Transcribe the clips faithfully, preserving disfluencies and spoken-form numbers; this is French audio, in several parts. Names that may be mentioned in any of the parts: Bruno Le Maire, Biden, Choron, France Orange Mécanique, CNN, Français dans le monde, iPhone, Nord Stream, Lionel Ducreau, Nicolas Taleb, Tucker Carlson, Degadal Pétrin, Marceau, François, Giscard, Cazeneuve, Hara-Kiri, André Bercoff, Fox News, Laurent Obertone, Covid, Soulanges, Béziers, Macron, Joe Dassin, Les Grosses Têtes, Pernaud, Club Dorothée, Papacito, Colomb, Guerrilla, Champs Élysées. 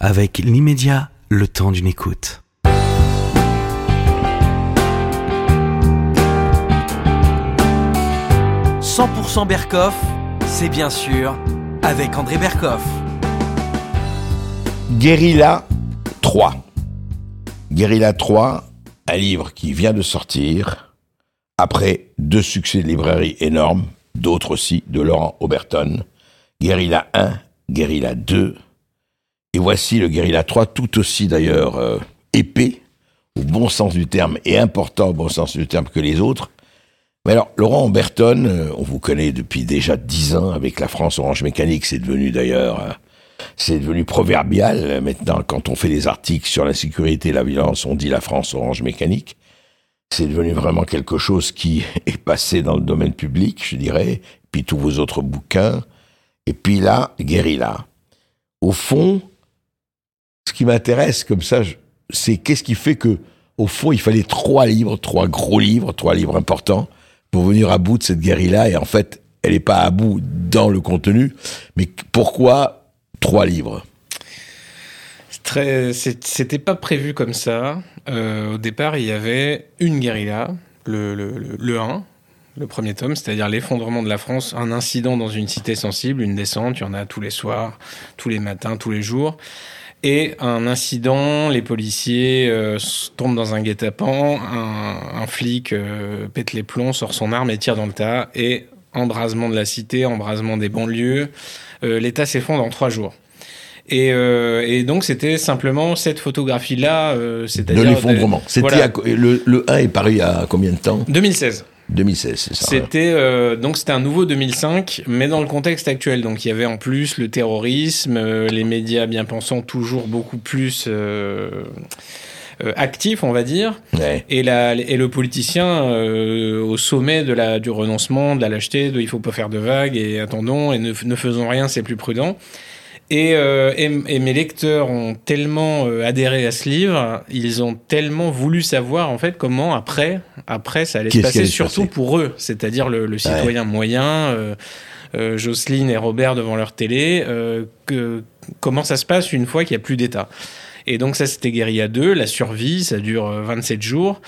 avec l'immédiat, le temps d'une écoute. cent pour cent Bercoff, c'est bien sûr avec André Bercoff. Guerrilla trois. Guerrilla trois, un livre qui vient de sortir, après deux succès de librairie énormes, d'autres aussi, de Laurent Obertone. Guerrilla un, Guerrilla deux, et voici le Guerrilla trois, tout aussi d'ailleurs euh, épais, au bon sens du terme, et important au bon sens du terme que les autres. Mais alors, Laurent Obertone, on vous connaît depuis déjà dix ans, avec la France Orange Mécanique, c'est devenu d'ailleurs... Euh, C'est devenu proverbial maintenant, quand on fait des articles sur la sécurité et la violence, on dit la France Orange Mécanique. C'est devenu vraiment quelque chose qui est passé dans le domaine public, je dirais, puis tous vos autres bouquins, et puis là, Guerrilla. Au fond, ce qui m'intéresse comme ça, c'est qu'est-ce qui fait que, au fond, il fallait trois livres, trois gros livres, trois livres importants, pour venir à bout de cette guerrilla, et en fait, elle n'est pas à bout dans le contenu, mais pourquoi... Trois livres. C'est très, c'est, c'était pas prévu comme ça. Euh, au départ, il y avait une guérilla, le, le, le, le un, le premier tome, c'est-à-dire l'effondrement de la France, un incident dans une cité sensible, une descente, il y en a tous les soirs, tous les matins, tous les jours. Et un incident, les policiers euh, tombent dans un guet-apens, un, un flic euh, pète les plombs, sort son arme et tire dans le tas, et... embrasement de la cité, embrasement des banlieues, euh, l'État s'effondre en trois jours. Et, euh, et donc, c'était simplement cette photographie-là, euh, c'est-à-dire... De l'effondrement. De, voilà. à, le, le un est paru à combien de temps ? deux mille seize. deux mille seize, c'est ça. C'était, euh, donc, c'était un nouveau deux mille cinq, mais dans le contexte actuel. Donc, il y avait en plus le terrorisme, euh, les médias bien pensants toujours beaucoup plus... Euh, Euh, actif, on va dire, ouais. et, la, et le politicien euh, au sommet de la, du renoncement, de la lâcheté, de « il faut pas faire de vagues » et « attendons » et ne, « ne faisons rien, c'est plus prudent ». Et, euh, et, et mes lecteurs ont tellement euh, adhéré à ce livre, ils ont tellement voulu savoir en fait comment après, après ça allait Qu'est-ce se passer, allait surtout passer pour eux, c'est-à-dire le, le citoyen ouais. moyen, euh, euh, Jocelyne et Robert devant leur télé, euh, que, comment ça se passe une fois qu'il n'y a plus d'État. Et donc ça, c'était Guerrilla deux, la survie, ça dure vingt-sept jours.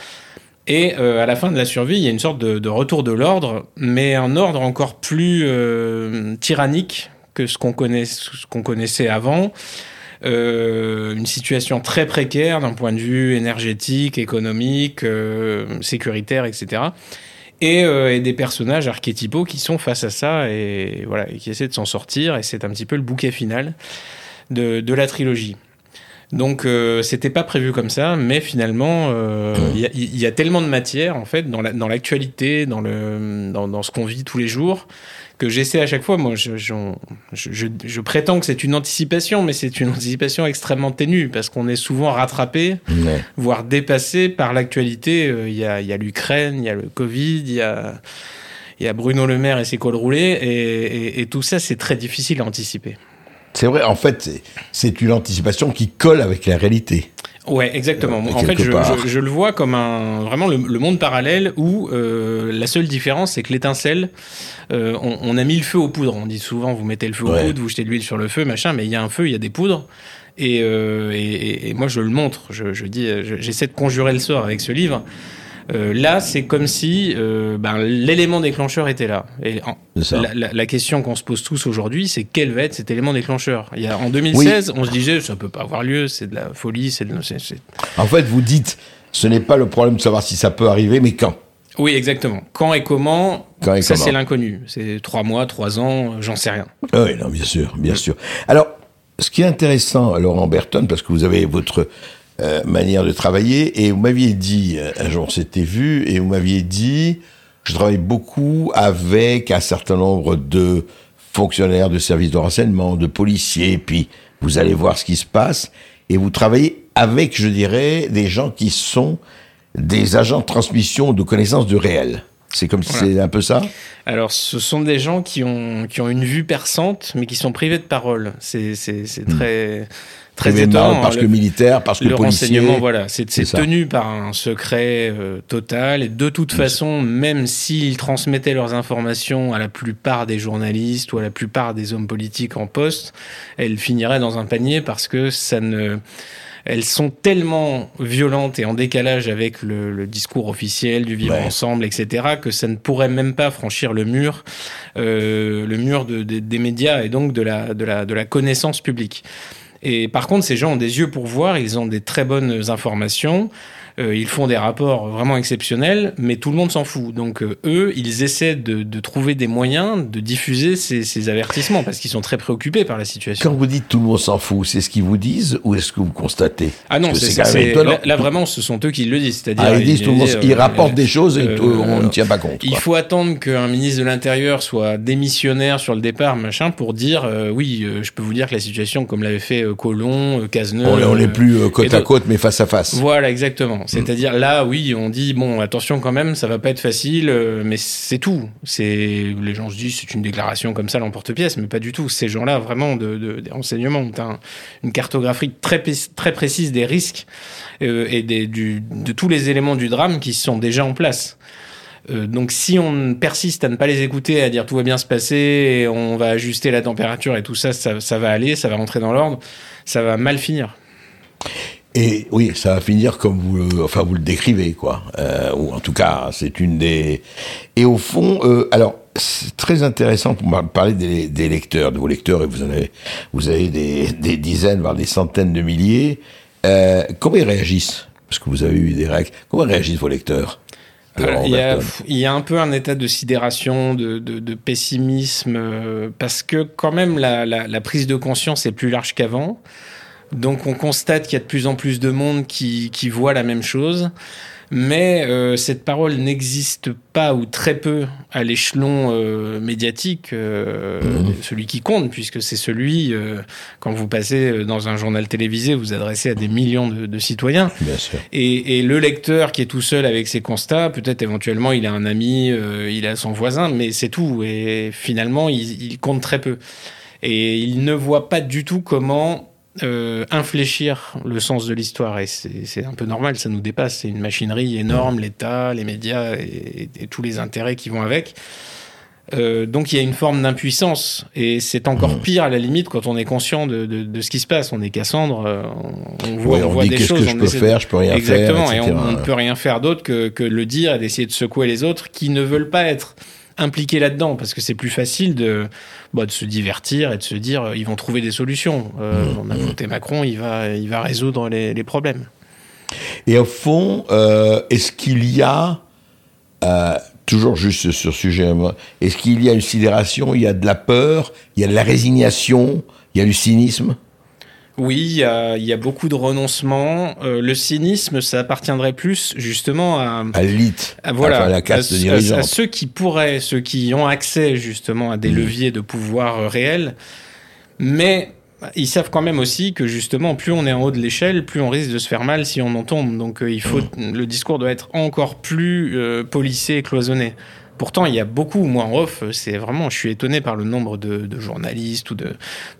Et euh, à la fin de la survie, il y a une sorte de, de retour de l'ordre, mais un ordre encore plus euh, tyrannique que ce qu'on, connaît, ce qu'on connaissait avant. Euh, une situation très précaire d'un point de vue énergétique, économique, euh, sécuritaire, et cetera. Et, euh, et des personnages archétypaux qui sont face à ça et, voilà, et qui essaient de s'en sortir. Et c'est un petit peu le bouquet final de, de la trilogie. Donc, euh, c'était pas prévu comme ça, mais finalement, euh, il y, y a tellement de matière, en fait, dans, la, dans l'actualité, dans, le, dans, dans ce qu'on vit tous les jours, que j'essaie à chaque fois, moi, je, je, je, je prétends que c'est une anticipation, mais c'est une anticipation extrêmement ténue, parce qu'on est souvent rattrapé, ouais. voire dépassé par l'actualité. Il euh, y, a, y a l'Ukraine, il y a le Covid, il y a, y a Bruno Le Maire et ses cols roulés, et, et, et tout ça, c'est très difficile à anticiper. C'est vrai, en fait, c'est, c'est une anticipation qui colle avec la réalité. Ouais, exactement. Euh, en fait, je, je, je le vois comme un, vraiment le, le monde parallèle où euh, la seule différence, c'est que l'étincelle, euh, on, on a mis le feu aux poudres. On dit souvent, vous mettez le feu ouais. aux poudres, vous jetez de l'huile sur le feu, machin, mais il y a un feu, il y a des poudres. Et, euh, et, et moi, je le montre. Je, je dis, je, j'essaie de conjurer le sort avec ce livre. Euh, là, c'est comme si euh, ben, l'élément déclencheur était là. Et en, la, la, la question qu'on se pose tous aujourd'hui, c'est quel va être cet élément déclencheur ? Il y a, en deux mille seize, oui. on se disait, ça ne peut pas avoir lieu, c'est de la folie, c'est de... C'est, c'est... En fait, vous dites, ce n'est pas le problème de savoir si ça peut arriver, mais quand ? Oui, exactement. Quand et comment, quand et ça comment. C'est l'inconnu. C'est trois mois, trois ans, j'en sais rien. Ah oui, non, bien sûr, bien sûr. Alors, ce qui est intéressant, Laurent Obertone, parce que vous avez votre... Euh, manière de travailler, et vous m'aviez dit, un jour on s'était vu, et vous m'aviez dit, je travaille beaucoup avec un certain nombre de fonctionnaires de services de renseignement, de policiers, puis vous allez voir ce qui se passe, et vous travaillez avec, je dirais, des gens qui sont des agents de transmission de connaissances du réel. C'est comme si voilà. C'est un peu ça. Alors, ce sont des gens qui ont qui ont une vue perçante, mais qui sont privés de parole. C'est c'est c'est très mmh. très privés étonnant. Mal, parce le, que militaire, parce que policier. Le renseignement, voilà, c'est c'est, c'est tenu par un secret euh, total. Et de toute mmh. façon, même s'ils transmettaient leurs informations à la plupart des journalistes ou à la plupart des hommes politiques en poste, elles finiraient dans un panier parce que ça ne elles sont tellement violentes et en décalage avec le, le discours officiel du vivre ouais. ensemble, et cetera, que ça ne pourrait même pas franchir le mur, euh, le mur de, de, des médias et donc de la, de la, de la connaissance publique. Et par contre, ces gens ont des yeux pour voir, ils ont des très bonnes informations, euh, ils font des rapports vraiment exceptionnels, mais tout le monde s'en fout. Donc euh, eux, ils essaient de, de trouver des moyens de diffuser ces, ces avertissements, parce qu'ils sont très préoccupés par la situation. Quand vous dites tout le monde s'en fout, c'est ce qu'ils vous disent, ou est-ce que vous constatez? Ah non, c'est, c'est, c'est là, là vraiment, ce sont eux qui le disent. C'est-à-dire, ah, ils, disent, ils, tout le monde, euh, ils rapportent euh, des choses et euh, tout, on ne tient pas compte. Il quoi. Faut attendre qu'un ministre de l'Intérieur soit démissionnaire sur le départ, machin, pour dire, euh, oui, euh, je peux vous dire que la situation, comme l'avait fait Colomb, Cazeneuve... On n'est plus côte à côte, mais face à face. Voilà, exactement. C'est-à-dire, là, oui, on dit, bon, attention quand même, ça va pas être facile, mais c'est tout. C'est... Les gens se disent, c'est une déclaration comme ça, l'emporte-pièce, mais pas du tout. Ces gens-là, vraiment, de, de, des renseignements ont un, une cartographie très, très précise des risques euh, et des, du, de tous les éléments du drame qui sont déjà en place. Euh, donc si on persiste à ne pas les écouter, à dire tout va bien se passer, et on va ajuster la température et tout ça, ça, ça va aller, ça va rentrer dans l'ordre, ça va mal finir. Et oui, ça va finir comme vous, enfin vous le décrivez, quoi. Euh, ou en tout cas, c'est une des. Et au fond, euh, alors c'est très intéressant pour parler des, des lecteurs, de vos lecteurs, et vous en avez, vous avez des, des dizaines, voire des centaines de milliers. Euh, comment ils réagissent? Parce que vous avez eu des réactions. Comment réagissent vos lecteurs? Il y, a, il y a un peu un état de sidération, de, de, de pessimisme, euh, parce que quand même la, la, la prise de conscience est plus large qu'avant. Donc on constate qu'il y a de plus en plus de monde qui, qui voit la même chose. Mais euh, cette parole n'existe pas ou très peu à l'échelon euh, médiatique, euh, mmh. celui qui compte, puisque c'est celui, euh, quand vous passez dans un journal télévisé, vous vous adressez à des millions de, de citoyens. Bien sûr. Et, et le lecteur qui est tout seul avec ses constats, peut-être éventuellement il a un ami, euh, il a son voisin, mais c'est tout. Et finalement, il, il compte très peu. Et il ne voit pas du tout comment... Euh, infléchir le sens de l'histoire, et c'est, c'est un peu normal, ça nous dépasse, c'est une machinerie énorme, l'État, les médias et, et, et tous les intérêts qui vont avec. Euh, donc il y a une forme d'impuissance, et c'est encore pire à la limite quand on est conscient de, de, de ce qui se passe. On est Cassandre, on, on voit, oui, on on voit dit, des choses, que je on essaie. Faire, je peux rien Exactement, faire, et on, on ne peut rien faire d'autre que, que le dire et d'essayer de secouer les autres qui ne veulent pas être impliqués là-dedans, parce que c'est plus facile de, bah, de se divertir et de se dire ils vont trouver des solutions. Euh, mmh, on a voté mmh. Macron, il va, il va résoudre les, les problèmes. Et au fond, euh, est-ce qu'il y a, euh, toujours juste sur ce sujet, est-ce qu'il y a une sidération, il y a de la peur, il y a de la résignation, il y a du cynisme? Oui, il y a, y a beaucoup de renoncements. Euh, le cynisme, ça appartiendrait plus justement à, à l'élite, à, voilà, à la caste dirigeante, à, à ceux qui pourraient, ceux qui ont accès justement à des mmh. leviers de pouvoir réels. Mais ils savent quand même aussi que justement, plus on est en haut de l'échelle, plus on risque de se faire mal si on en tombe. Donc euh, il faut, mmh. le discours doit être encore plus euh, policé et cloisonné. Pourtant, il y a beaucoup, moi en off, c'est vraiment, je suis étonné par le nombre de, de journalistes ou de,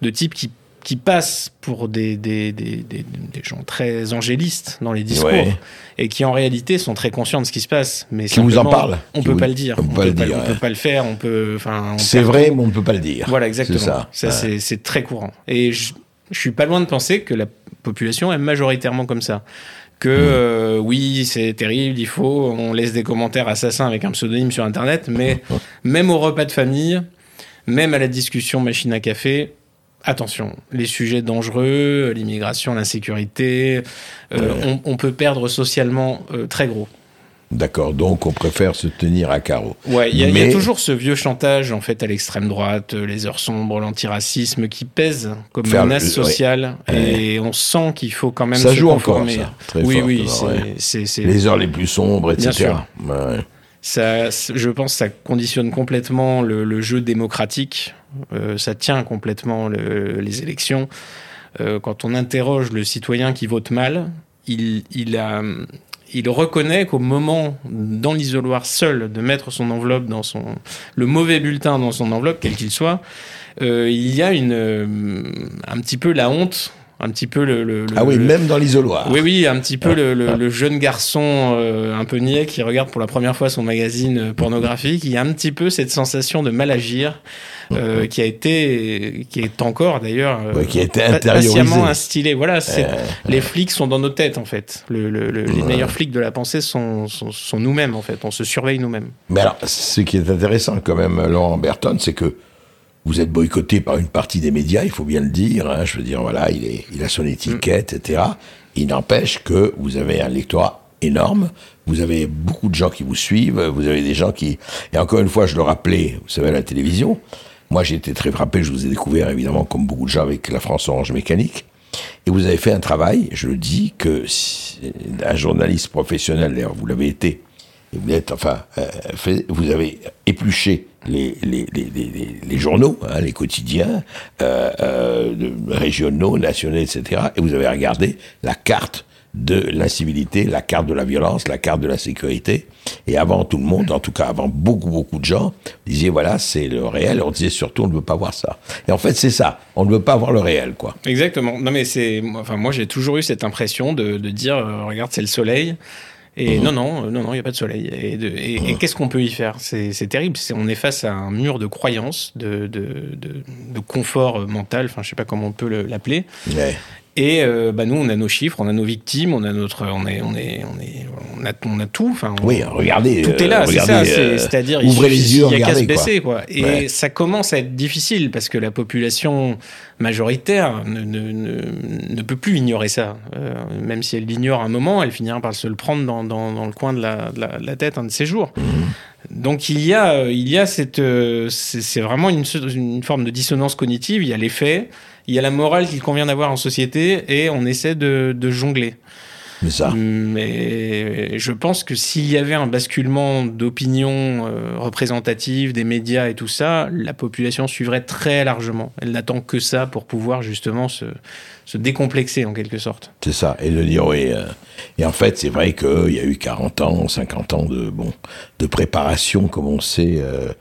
de types qui qui passent pour des, des, des, des, des gens très angélistes dans les discours, ouais. et qui en réalité sont très conscients de ce qui se passe. Mais qui vous en parle. On ne peut vous... pas le dire. On ne peut, peut, ouais. peut pas le faire. On peut, on c'est vrai, tout. Mais on ne peut pas le dire. Voilà, exactement. C'est ça. ça ouais. c'est, c'est très courant. Et je ne suis pas loin de penser que la population est majoritairement comme ça. Que mmh. euh, oui, c'est terrible, il faut... On laisse des commentaires assassins avec un pseudonyme sur Internet, mais même au repas de famille, même à la discussion machine à café... Attention, les sujets dangereux, l'immigration, l'insécurité, euh, ouais. on, on peut perdre socialement euh, très gros. D'accord, donc on préfère se tenir à carreau. Ouais, il Mais... y a toujours ce vieux chantage en fait à l'extrême droite, les heures sombres, l'antiracisme qui pèse comme Faire menace le... sociale ouais. et ouais. on sent qu'il faut quand même ça se joue conformer. Encore, ça. Très oui, fort, oui, c'est, ouais. c'est, c'est... les heures les plus sombres, et cetera. Bien sûr. Ouais. Ça, je pense, ça conditionne complètement le, le jeu démocratique. Euh, ça tient complètement le, les élections. Euh, quand on interroge le citoyen qui vote mal, il, il a, il reconnaît qu'au moment, dans l'isoloir seul, de mettre son enveloppe dans son... le mauvais bulletin dans son enveloppe, quel qu'il soit, euh, il y a une, euh, un petit peu la honte... Un petit peu le, le, ah oui, le, même dans l'isoloir. Oui, oui, un petit peu ah, le, le, ah. le jeune garçon euh, un peu niais qui regarde pour la première fois son magazine pornographique. Il y a un petit peu cette sensation de mal agir euh, qui a été, qui est encore d'ailleurs, euh, ouais, qui a été patiemment instillée. Voilà, c'est, euh, les flics sont dans nos têtes en fait. Le, le, le, les ouais. meilleurs flics de la pensée sont, sont, sont nous-mêmes en fait. On se surveille nous-mêmes. Mais alors, ce qui est intéressant quand même, Laurent Obertone, c'est que vous êtes boycotté par une partie des médias, il faut bien le dire. Hein, je veux dire, voilà, il, est, il a son étiquette, et cetera. Il n'empêche que vous avez un lectorat énorme. Vous avez beaucoup de gens qui vous suivent. Vous avez des gens qui... Et encore une fois, je le rappelais, vous savez, à la télévision. Moi, j'ai été très frappé. Je vous ai découvert, évidemment, comme beaucoup de gens, avec la France Orange Mécanique. Et vous avez fait un travail, je le dis, que si un journaliste professionnel, d'ailleurs, vous l'avez été, vous êtes, enfin, euh, fait, vous avez épluché les, les, les, les, les journaux, hein, les quotidiens, euh, euh, régionaux, nationaux, et cetera. Et vous avez regardé la carte de l'incivilité, la carte de la violence, la carte de la sécurité. Et avant tout le monde, en tout cas avant beaucoup, beaucoup de gens, disaient voilà, c'est le réel. On disait surtout, on ne veut pas voir ça. Et en fait, c'est ça. On ne veut pas voir le réel, quoi. Exactement. Non, mais c'est, enfin, moi, j'ai toujours eu cette impression de, de dire, euh, regarde, c'est le soleil. Et mmh. non, non, non, non, il n'y a pas de soleil. Et, de, et, mmh. et qu'est-ce qu'on peut y faire ? C'est, c'est terrible. C'est, on est face à un mur de croyances, de, de, de, de confort mental. Enfin, je ne sais pas comment on peut le, l'appeler. Ouais. Et euh, bah nous, on a nos chiffres, on a nos victimes, on a notre, on est, on est, on est, on a, on a tout. Enfin, on, oui, regardez. Tout est là, regardez, c'est ça. Euh, c'est, c'est-à-dire, ouvrez il, les yeux, il y a regardez, qu'à se baisser, quoi. quoi. Et ouais. ça commence à être difficile parce que la population majoritaire ne, ne, ne, ne peut plus ignorer ça. Euh, même si elle l'ignore un moment, elle finira par se le prendre dans, dans, dans le coin de la, de la, de la tête un de ces jours. Mmh. Donc il y a, il y a cette, c'est, c'est vraiment une, une forme de dissonance cognitive. Il y a les faits. Il y a la morale qu'il convient d'avoir en société et on essaie de, de jongler. Mais ça. Mais je pense que s'il y avait un basculement d'opinion euh, représentative, des médias et tout ça, la population suivrait très largement. Elle n'attend que ça pour pouvoir justement se, se décomplexer en quelque sorte. C'est ça. Et de dire oui. Euh, et en fait, c'est vrai qu'il y a eu quarante ans, cinquante ans de, bon, de préparation, comme on sait. Euh,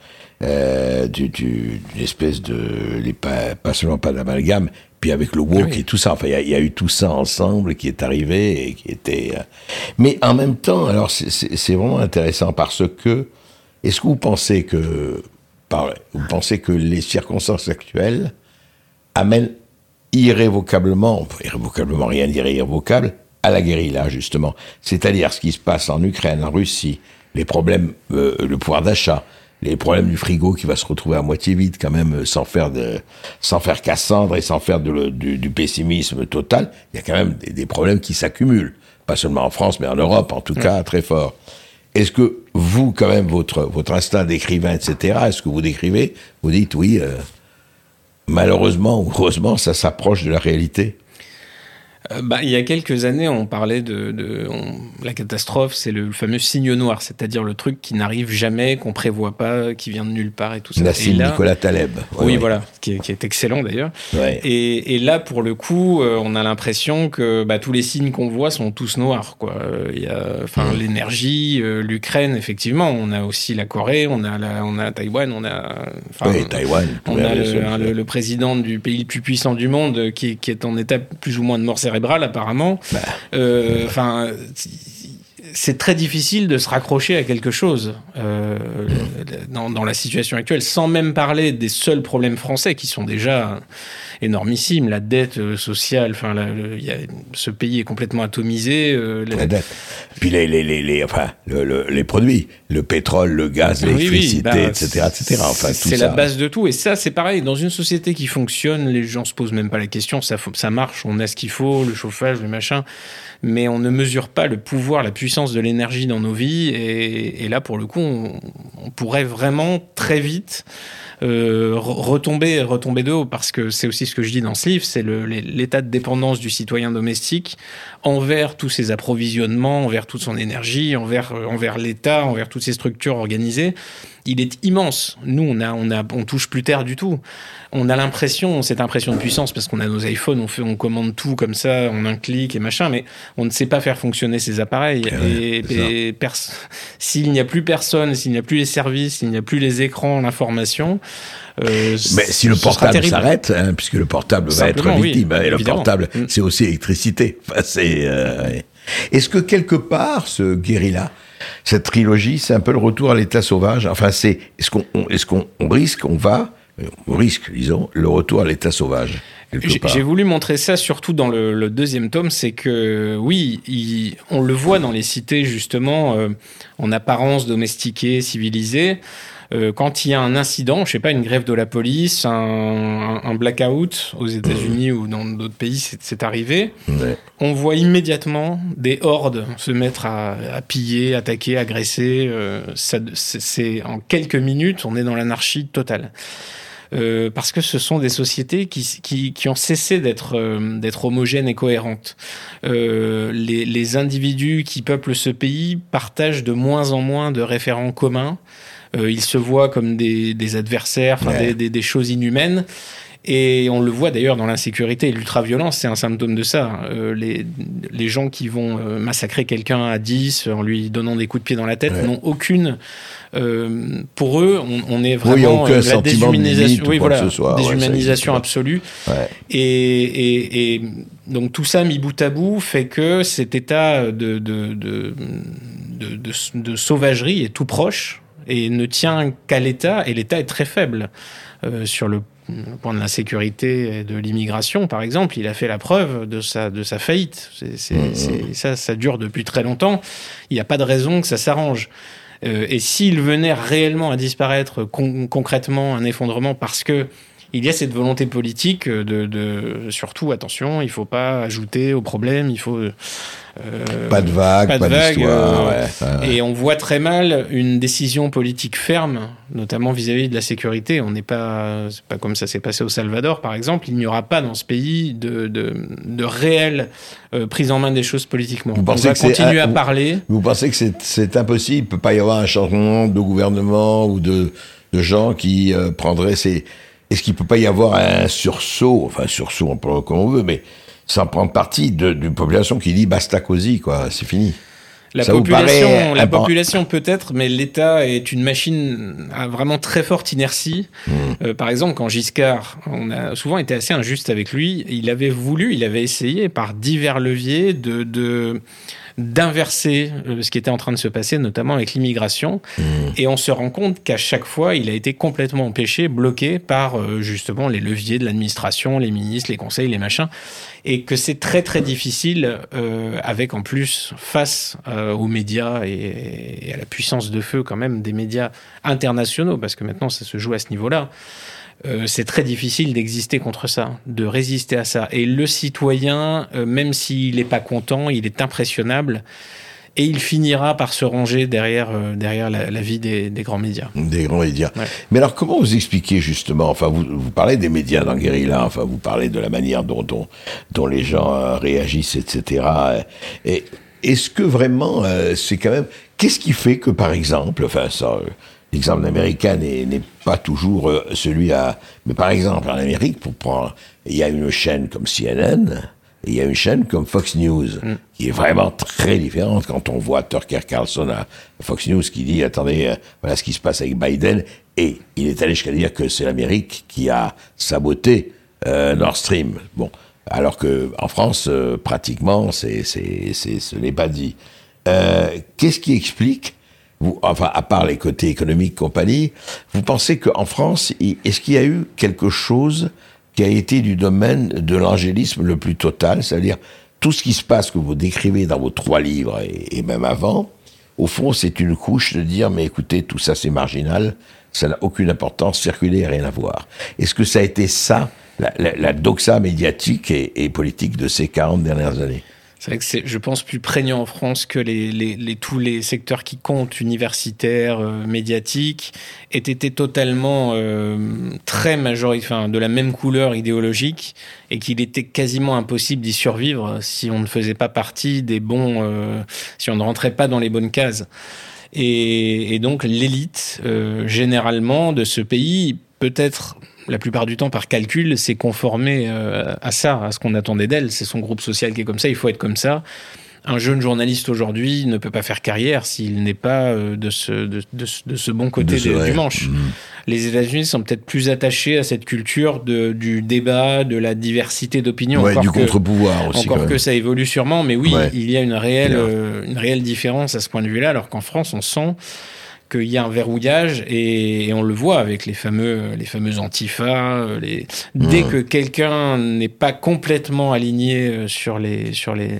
Euh, du, du, d'une espèce de, les pas, pas seulement pas d'amalgame, puis avec le woke oui. et tout ça. Enfin, il y, y a eu tout ça ensemble qui est arrivé et qui était. Euh... Mais en même temps, alors c'est, c'est, c'est vraiment intéressant parce que est-ce que vous pensez que, par, vous pensez que les circonstances actuelles amènent irrévocablement, irrévocablement rien dire irrévocable, à la guérilla justement. C'est-à-dire ce qui se passe en Ukraine, en Russie, les problèmes, euh, le pouvoir d'achat. Les problèmes du frigo qui va se retrouver à moitié vide quand même, sans faire de, sans faire Cassandre et sans faire de le, du, du pessimisme total. Il y a quand même des, des problèmes qui s'accumulent, pas seulement en France, mais en Europe, en tout mmh. cas très fort. Est-ce que vous, quand même, votre votre instinct d'écrivain, et cetera, est-ce que vous décrivez, vous dites oui, euh, malheureusement ou heureusement, ça s'approche de la réalité. Bah, il y a quelques années, on parlait de, de on, la catastrophe, c'est le fameux signe noir, c'est-à-dire le truc qui n'arrive jamais, qu'on prévoit pas, qui vient de nulle part et tout ça. La signe Nicolas Taleb. Ouais, oui, ouais. voilà, qui est, qui est excellent d'ailleurs. Ouais. Et, et là, pour le coup, euh, on a l'impression que bah, tous les signes qu'on voit sont tous noirs, quoi. Il y a, enfin, mmh. l'énergie, euh, l'Ukraine, effectivement. On a aussi la Corée, on a, la, on a Taïwan, on a, enfin, oui, Taïwan. On a le, le, le président du pays le plus puissant du monde qui, qui est en état plus ou moins de mort cérébrale. Apparemment, bah, euh, enfin, c'est très difficile de se raccrocher à quelque chose euh, dans, dans la situation actuelle, sans même parler des seuls problèmes français qui sont déjà énormissimes, la dette sociale. Enfin, la, le, y a, ce pays est complètement atomisé. Euh, la, la dette. Puis les, les, les, les enfin, le, le, les produits, le pétrole, le gaz, l'électricité, oui, oui, bah, et cetera, et cetera. Enfin, c'est tout la ça. Base de tout. Et ça, c'est pareil. Dans une société qui fonctionne, les gens se posent même pas la question. Ça, ça marche. On a ce qu'il faut, le chauffage, le machin. Mais on ne mesure pas le pouvoir, la puissance de l'énergie dans nos vies. Et, et là, pour le coup, on, on pourrait vraiment très vite euh, retomber, retomber de haut. Parce que c'est aussi ce que je dis dans ce livre, c'est le, l'état de dépendance du citoyen domestique envers tous ses approvisionnements, envers toute son énergie, envers, envers l'État, envers toutes ses structures organisées. il est immense. Nous, on a, on a, on touche plus terre du tout. On a l'impression, cette impression de puissance, parce qu'on a nos iPhones, on fait, on commande tout comme ça, en un clic et machin, mais on ne sait pas faire fonctionner ces appareils. Et, ouais, et, et pers- s'il n'y a plus personne, s'il n'y a plus les services, s'il n'y a plus les écrans, l'information. Euh, mais si le portable s'arrête, hein, puisque le portable simplement, va être victime, oui, hein, et évidemment. Le portable, mmh. c'est aussi électricité. Enfin, c'est, euh, est-ce que quelque part, ce guérilla, cette trilogie, c'est un peu le retour à l'état sauvage. Enfin, c'est est-ce qu'on, on, est-ce qu'on on risque, on va, on risque, disons, le retour à l'état sauvage. J'ai, j'ai voulu montrer ça surtout dans le, le deuxième tome, c'est que oui, il, on le voit dans les cités justement, euh, en apparence domestiquées, civilisées. Euh, quand il y a un incident, je sais pas, une grève de la police, un, un, un blackout aux États-Unis mmh. ou dans d'autres pays, c'est, c'est arrivé. Ouais. On voit immédiatement des hordes se mettre à, à piller, attaquer, agresser. Euh, ça, c'est, c'est en quelques minutes, on est dans l'anarchie totale. Euh, parce que ce sont des sociétés qui qui qui ont cessé d'être euh, d'être homogènes et cohérentes. Euh, les les individus qui peuplent ce pays partagent de moins en moins de référents communs. Euh, ils se voient comme des des adversaires, ouais. des, des des choses inhumaines. Et on le voit d'ailleurs dans l'insécurité et l'ultraviolence, c'est un symptôme de ça. Euh, les, les gens qui vont euh, massacrer quelqu'un à dix en lui donnant des coups de pied dans la tête ouais. n'ont aucune... Euh, pour eux, on, on est vraiment... Oui, euh, la déshumanisation, oui, voilà, soit, déshumanisation ouais, absolue. Ouais. Et, et, et donc tout ça, mis bout à bout, fait que cet état de, de, de, de, de, de sauvagerie est tout proche et ne tient qu'à l'État. Et l'État est très faible euh, sur le Le point de l'insécurité et de l'immigration, par exemple, il a fait la preuve de sa, de sa faillite. C'est, c'est, mmh. c'est, ça, ça dure depuis très longtemps. Il n'y a pas de raison que ça s'arrange. Euh, et s'il venait réellement à disparaître con, concrètement, un effondrement, parce que il y a cette volonté politique de, de surtout, attention, il ne faut pas ajouter au problème, il faut... Euh, pas de vague, pas de, pas vague, d'histoire. Euh, ouais, ouais. Et on voit très mal une décision politique ferme, notamment vis-à-vis de la sécurité. On n'est pas... C'est pas comme ça s'est passé au Salvador, par exemple. Il n'y aura pas dans ce pays de, de, de réelle euh, prise en main des choses politiquement. Vous on va continuer un, à vous, parler. Vous pensez que c'est, c'est impossible? Il ne peut pas y avoir un changement de gouvernement ou de, de gens qui euh, prendraient ces... Est-ce qu'il ne peut pas y avoir un sursaut, enfin sursaut, on peut comme on veut, mais sans prendre parti d'une population qui dit basta così, quoi, c'est fini. La Ça population, la impor... population peut-être, mais l'État est une machine à vraiment très forte inertie. Mmh. Euh, par exemple, quand Giscard, on a souvent été assez injuste avec lui. Il avait voulu, il avait essayé par divers leviers de, de d'inverser ce qui était en train de se passer, notamment avec l'immigration. Mmh. Et on se rend compte qu'à chaque fois, il a été complètement empêché, bloqué par, euh, justement, les leviers de l'administration, les ministres, les conseils, les machins. Et que c'est très, très difficile, euh, avec, en plus, face euh, aux médias et, et à la puissance de feu, quand même, des médias internationaux, parce que maintenant, ça se joue à ce niveau-là. Euh, c'est très difficile d'exister contre ça, de résister à ça. Et le citoyen, euh, même s'il n'est pas content, il est impressionnable et il finira par se ranger derrière, euh, derrière la, la vie des, des grands médias. Des grands médias. Ouais. Mais alors, comment vous expliquez justement, enfin, vous, vous parlez des médias dans Guerrilla, enfin, vous parlez de la manière dont, dont, dont les gens euh, réagissent, et cetera. Et est-ce que vraiment, euh, c'est quand même. Qu'est-ce qui fait que, par exemple, enfin, ça. Euh, L'exemple américain n'est, n'est pas toujours celui à... Mais par exemple, en Amérique, pour prendre... Il y a une chaîne comme C N N, et il y a une chaîne comme Fox News, mm. qui est vraiment très différente quand on voit Tucker Carlson à Fox News qui dit « Attendez, voilà ce qui se passe avec Biden », et il est allé jusqu'à dire que c'est l'Amérique qui a saboté euh, Nord Stream. Bon, alors que en France, euh, pratiquement, c'est, c'est, c'est, ce n'est pas dit. Euh, qu'est-ce qui explique Vous, enfin, à part les côtés économiques, compagnie, vous pensez qu'en France, est-ce qu'il y a eu quelque chose qui a été du domaine de l'angélisme le plus total, c'est-à-dire tout ce qui se passe que vous décrivez dans vos trois livres et, et même avant, au fond, c'est une couche de dire, mais écoutez, tout ça c'est marginal, ça n'a aucune importance, circuler, rien à voir. Est-ce que ça a été ça, la, la, la doxa médiatique et, et politique de ces quarante dernières années ? C'est vrai que c'est, je pense, plus prégnant en France que les, les, les, tous les secteurs qui comptent, universitaires, euh, médiatiques, aient été totalement euh, très majoritaires, enfin, de la même couleur idéologique, et qu'il était quasiment impossible d'y survivre si on ne faisait pas partie des bons, euh, si on ne rentrait pas dans les bonnes cases. Et, et donc l'élite, euh, généralement, de ce pays, peut-être la plupart du temps par calcul, s'est conformée euh, à ça, à ce qu'on attendait d'elle. C'est son groupe social qui est comme ça, il faut être comme ça. Un jeune journaliste aujourd'hui ne peut pas faire carrière s'il n'est pas de ce, de, de, de ce bon côté de ce des, du manche. Mmh. Les États-Unis sont peut-être plus attachés à cette culture de, du débat, de la diversité d'opinions. Ouais, du que, contre-pouvoir aussi. Encore que ça évolue sûrement, mais oui, ouais. il y a une réelle, euh, une réelle différence à ce point de vue-là, alors qu'en France, on sent qu'il y a un verrouillage, et, et on le voit avec les fameux, les fameux antifas. Les... Dès mmh. que quelqu'un n'est pas complètement aligné sur les... Sur les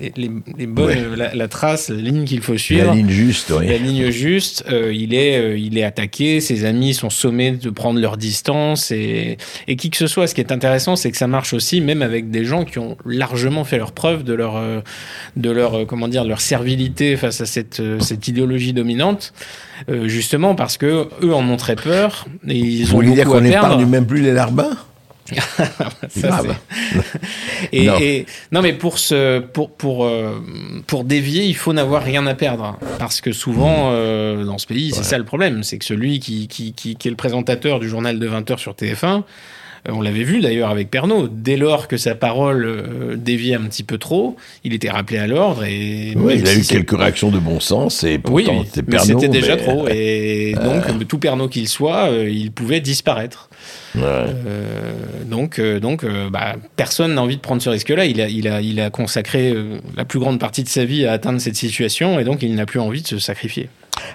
Les, les, les bonnes, ouais. la, la trace, la ligne qu'il faut suivre. La ligne juste, oui. La ligne juste, euh, il est, euh, il est attaqué, ses amis sont sommés de prendre leur distance et, et qui que ce soit. Ce qui est intéressant, c'est que ça marche aussi, même avec des gens qui ont largement fait leur preuve de leur, euh, de leur, euh, comment dire, de leur servilité face à cette, euh, cette idéologie dominante, euh, justement parce que eux en ont très peur et ils vous ont beaucoup à perdre. Vous voulez dire qu'on n'épargne même plus les larbins? Ça, et, non. Et, non mais pour, ce, pour, pour, pour dévier, il faut n'avoir rien à perdre, parce que souvent euh, dans ce pays, ouais. c'est ça le problème, c'est que celui qui, qui, qui, qui est le présentateur du journal de vingt heures sur T F un, on l'avait vu d'ailleurs avec Pernaud, dès lors que sa parole déviait un petit peu trop, il était rappelé à l'ordre. Et oui, il a si eu quelques réactions de bon sens et pourtant oui, oui. c'était Pernaud. Mais c'était déjà mais... trop et donc euh... tout Pernaud qu'il soit, il pouvait disparaître. Ouais. Euh, donc, donc bah, personne n'a envie de prendre ce risque-là. Il a, il a, il a consacré la plus grande partie de sa vie à atteindre cette situation et donc il n'a plus envie de se sacrifier.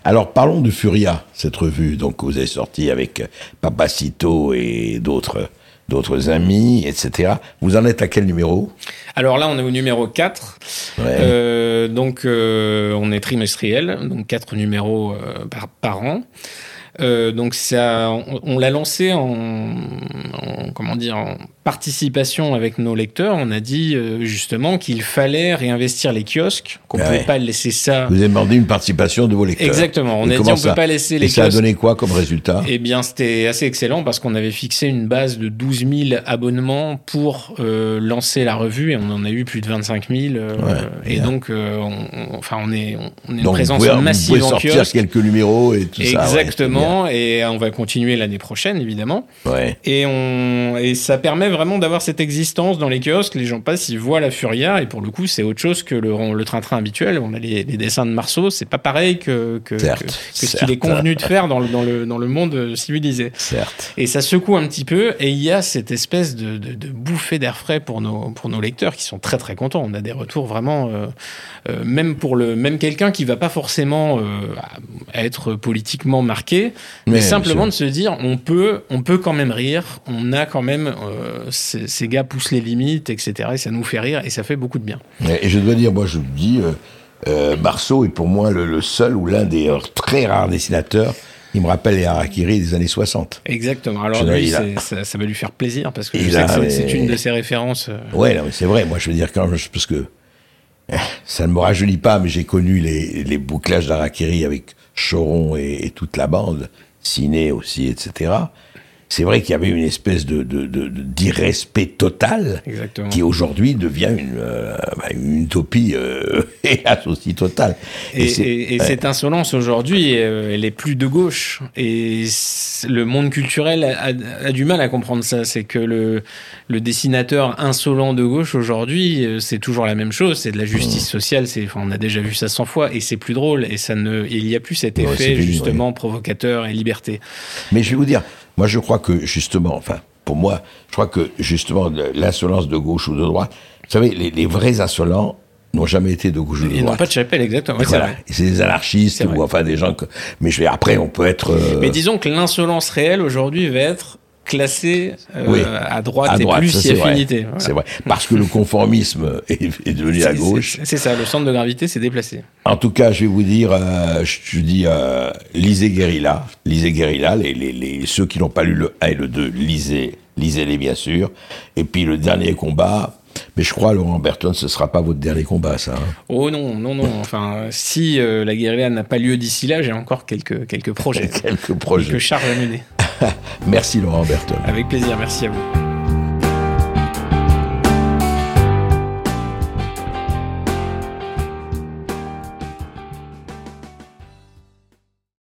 Alors parlons de Furia, cette revue donc, que vous avez sortie avec Papacito et d'autres, d'autres amis, et cetera. Vous en êtes à quel numéro ? Alors là, on est au numéro quatre. Ouais. Euh, donc euh, on est trimestriel, donc quatre numéros euh, par, par an. Euh, donc ça, on, on l'a lancé en, en, comment dire, en participation avec nos lecteurs. On a dit euh, justement qu'il fallait réinvestir les kiosques, qu'on ne ah pouvait ouais. pas laisser ça. Vous avez demandé une participation de vos lecteurs. Exactement. On et a dit on ne peut pas laisser les kiosques. Et ça a donné quoi comme résultat ? Eh bien, c'était assez excellent parce qu'on avait fixé une base de douze mille abonnements pour euh, lancer la revue et on en a eu plus de vingt-cinq mille. Euh, ouais, et bien. donc, euh, on, enfin, on est, on est une donc présence vous pouvez, massive vous pouvez en kiosque. Sortir quelques numéros et tout Exactement. ça. Exactement. Ouais. Et on va continuer l'année prochaine, évidemment. Ouais. Et, on, et ça permet vraiment d'avoir cette existence dans les kiosques. Les gens passent, ils voient la Furia. Et pour le coup, c'est autre chose que le, le train-train habituel. On a les, les dessins de Marceau. C'est pas pareil que, que, certes, que, que ce qu'il est convenu de faire dans le, dans le, dans le monde civilisé. Certes. Et ça secoue un petit peu. Et il y a cette espèce de, de, de bouffée d'air frais pour nos, pour nos lecteurs qui sont très, très contents. On a des retours vraiment... Euh, euh, même pour le, même quelqu'un qui va pas forcément euh, être politiquement marqué, mais, mais simplement monsieur. de se dire on peut, on peut quand même rire, on a quand même euh, ces, ces gars poussent les limites, etc. et ça nous fait rire et ça fait beaucoup de bien. Et je dois dire, moi je vous dis euh, euh, Marceau est pour moi le, le seul ou l'un des euh, très rares dessinateurs. Il me rappelle les Hara-Kiri des années soixante. Exactement. Alors lui, c'est, a... ça, ça va lui faire plaisir parce que, je sais a, que c'est, mais... c'est une de ses références. Ouais, non, mais c'est vrai. Moi je veux dire, quand je, parce que ça ne me rajeunit pas, mais j'ai connu les, les bouclages d'Hara-Kiri avec Choron et, et toute la bande, Ciné aussi, et cetera. C'est vrai qu'il y avait une espèce de, de, de, d'irrespect total. Exactement. Qui aujourd'hui devient une, euh, une utopie euh, aussi totale. Et, et, c'est, et, et ouais. cette insolence aujourd'hui, euh, elle est plus de gauche. Et le monde culturel a, a, a du mal à comprendre ça. C'est que le, le dessinateur insolent de gauche aujourd'hui, euh, c'est toujours la même chose. C'est de la justice sociale. C'est, enfin, on a déjà vu ça cent fois et c'est plus drôle. Et ça ne, il n'y a plus cet effet ouais, justement ouais. provocateur et liberté. Mais je vais vous dire... Moi, je crois que, justement, enfin, pour moi, je crois que, justement, l'insolence de gauche ou de droite, vous savez, les, les vrais insolents n'ont jamais été de gauche ou de droite. Ils n'ont pas de chapelle, exactement. Ouais, voilà. C'est, c'est des anarchistes c'est ou, enfin, des gens que... Mais je vais, après, on peut être... Euh... Mais disons que l'insolence réelle, aujourd'hui, va être classée euh, oui. à, droite à droite et plus ça, si c'est affinité. Vrai. Voilà. C'est vrai. Parce que le conformisme est, est devenu c'est, à gauche. C'est, c'est ça, le centre de gravité s'est déplacé. En tout cas, je vais vous dire, euh, je dis, euh, lisez Guerrilla, lisez Guerrilla, les, les, les, ceux qui n'ont pas lu le un et le deux, lisez, lisez-les bien sûr. Et puis le dernier combat... Mais je crois, Laurent Obertone, ce ne sera pas votre dernier combat, ça. Hein. Oh non, non, non. Enfin, si euh, la guérilla n'a pas lieu d'ici là, j'ai encore quelques, quelques projets. quelques projets. Quelques charges à mener. Merci, Laurent Obertone. Avec plaisir, merci à vous.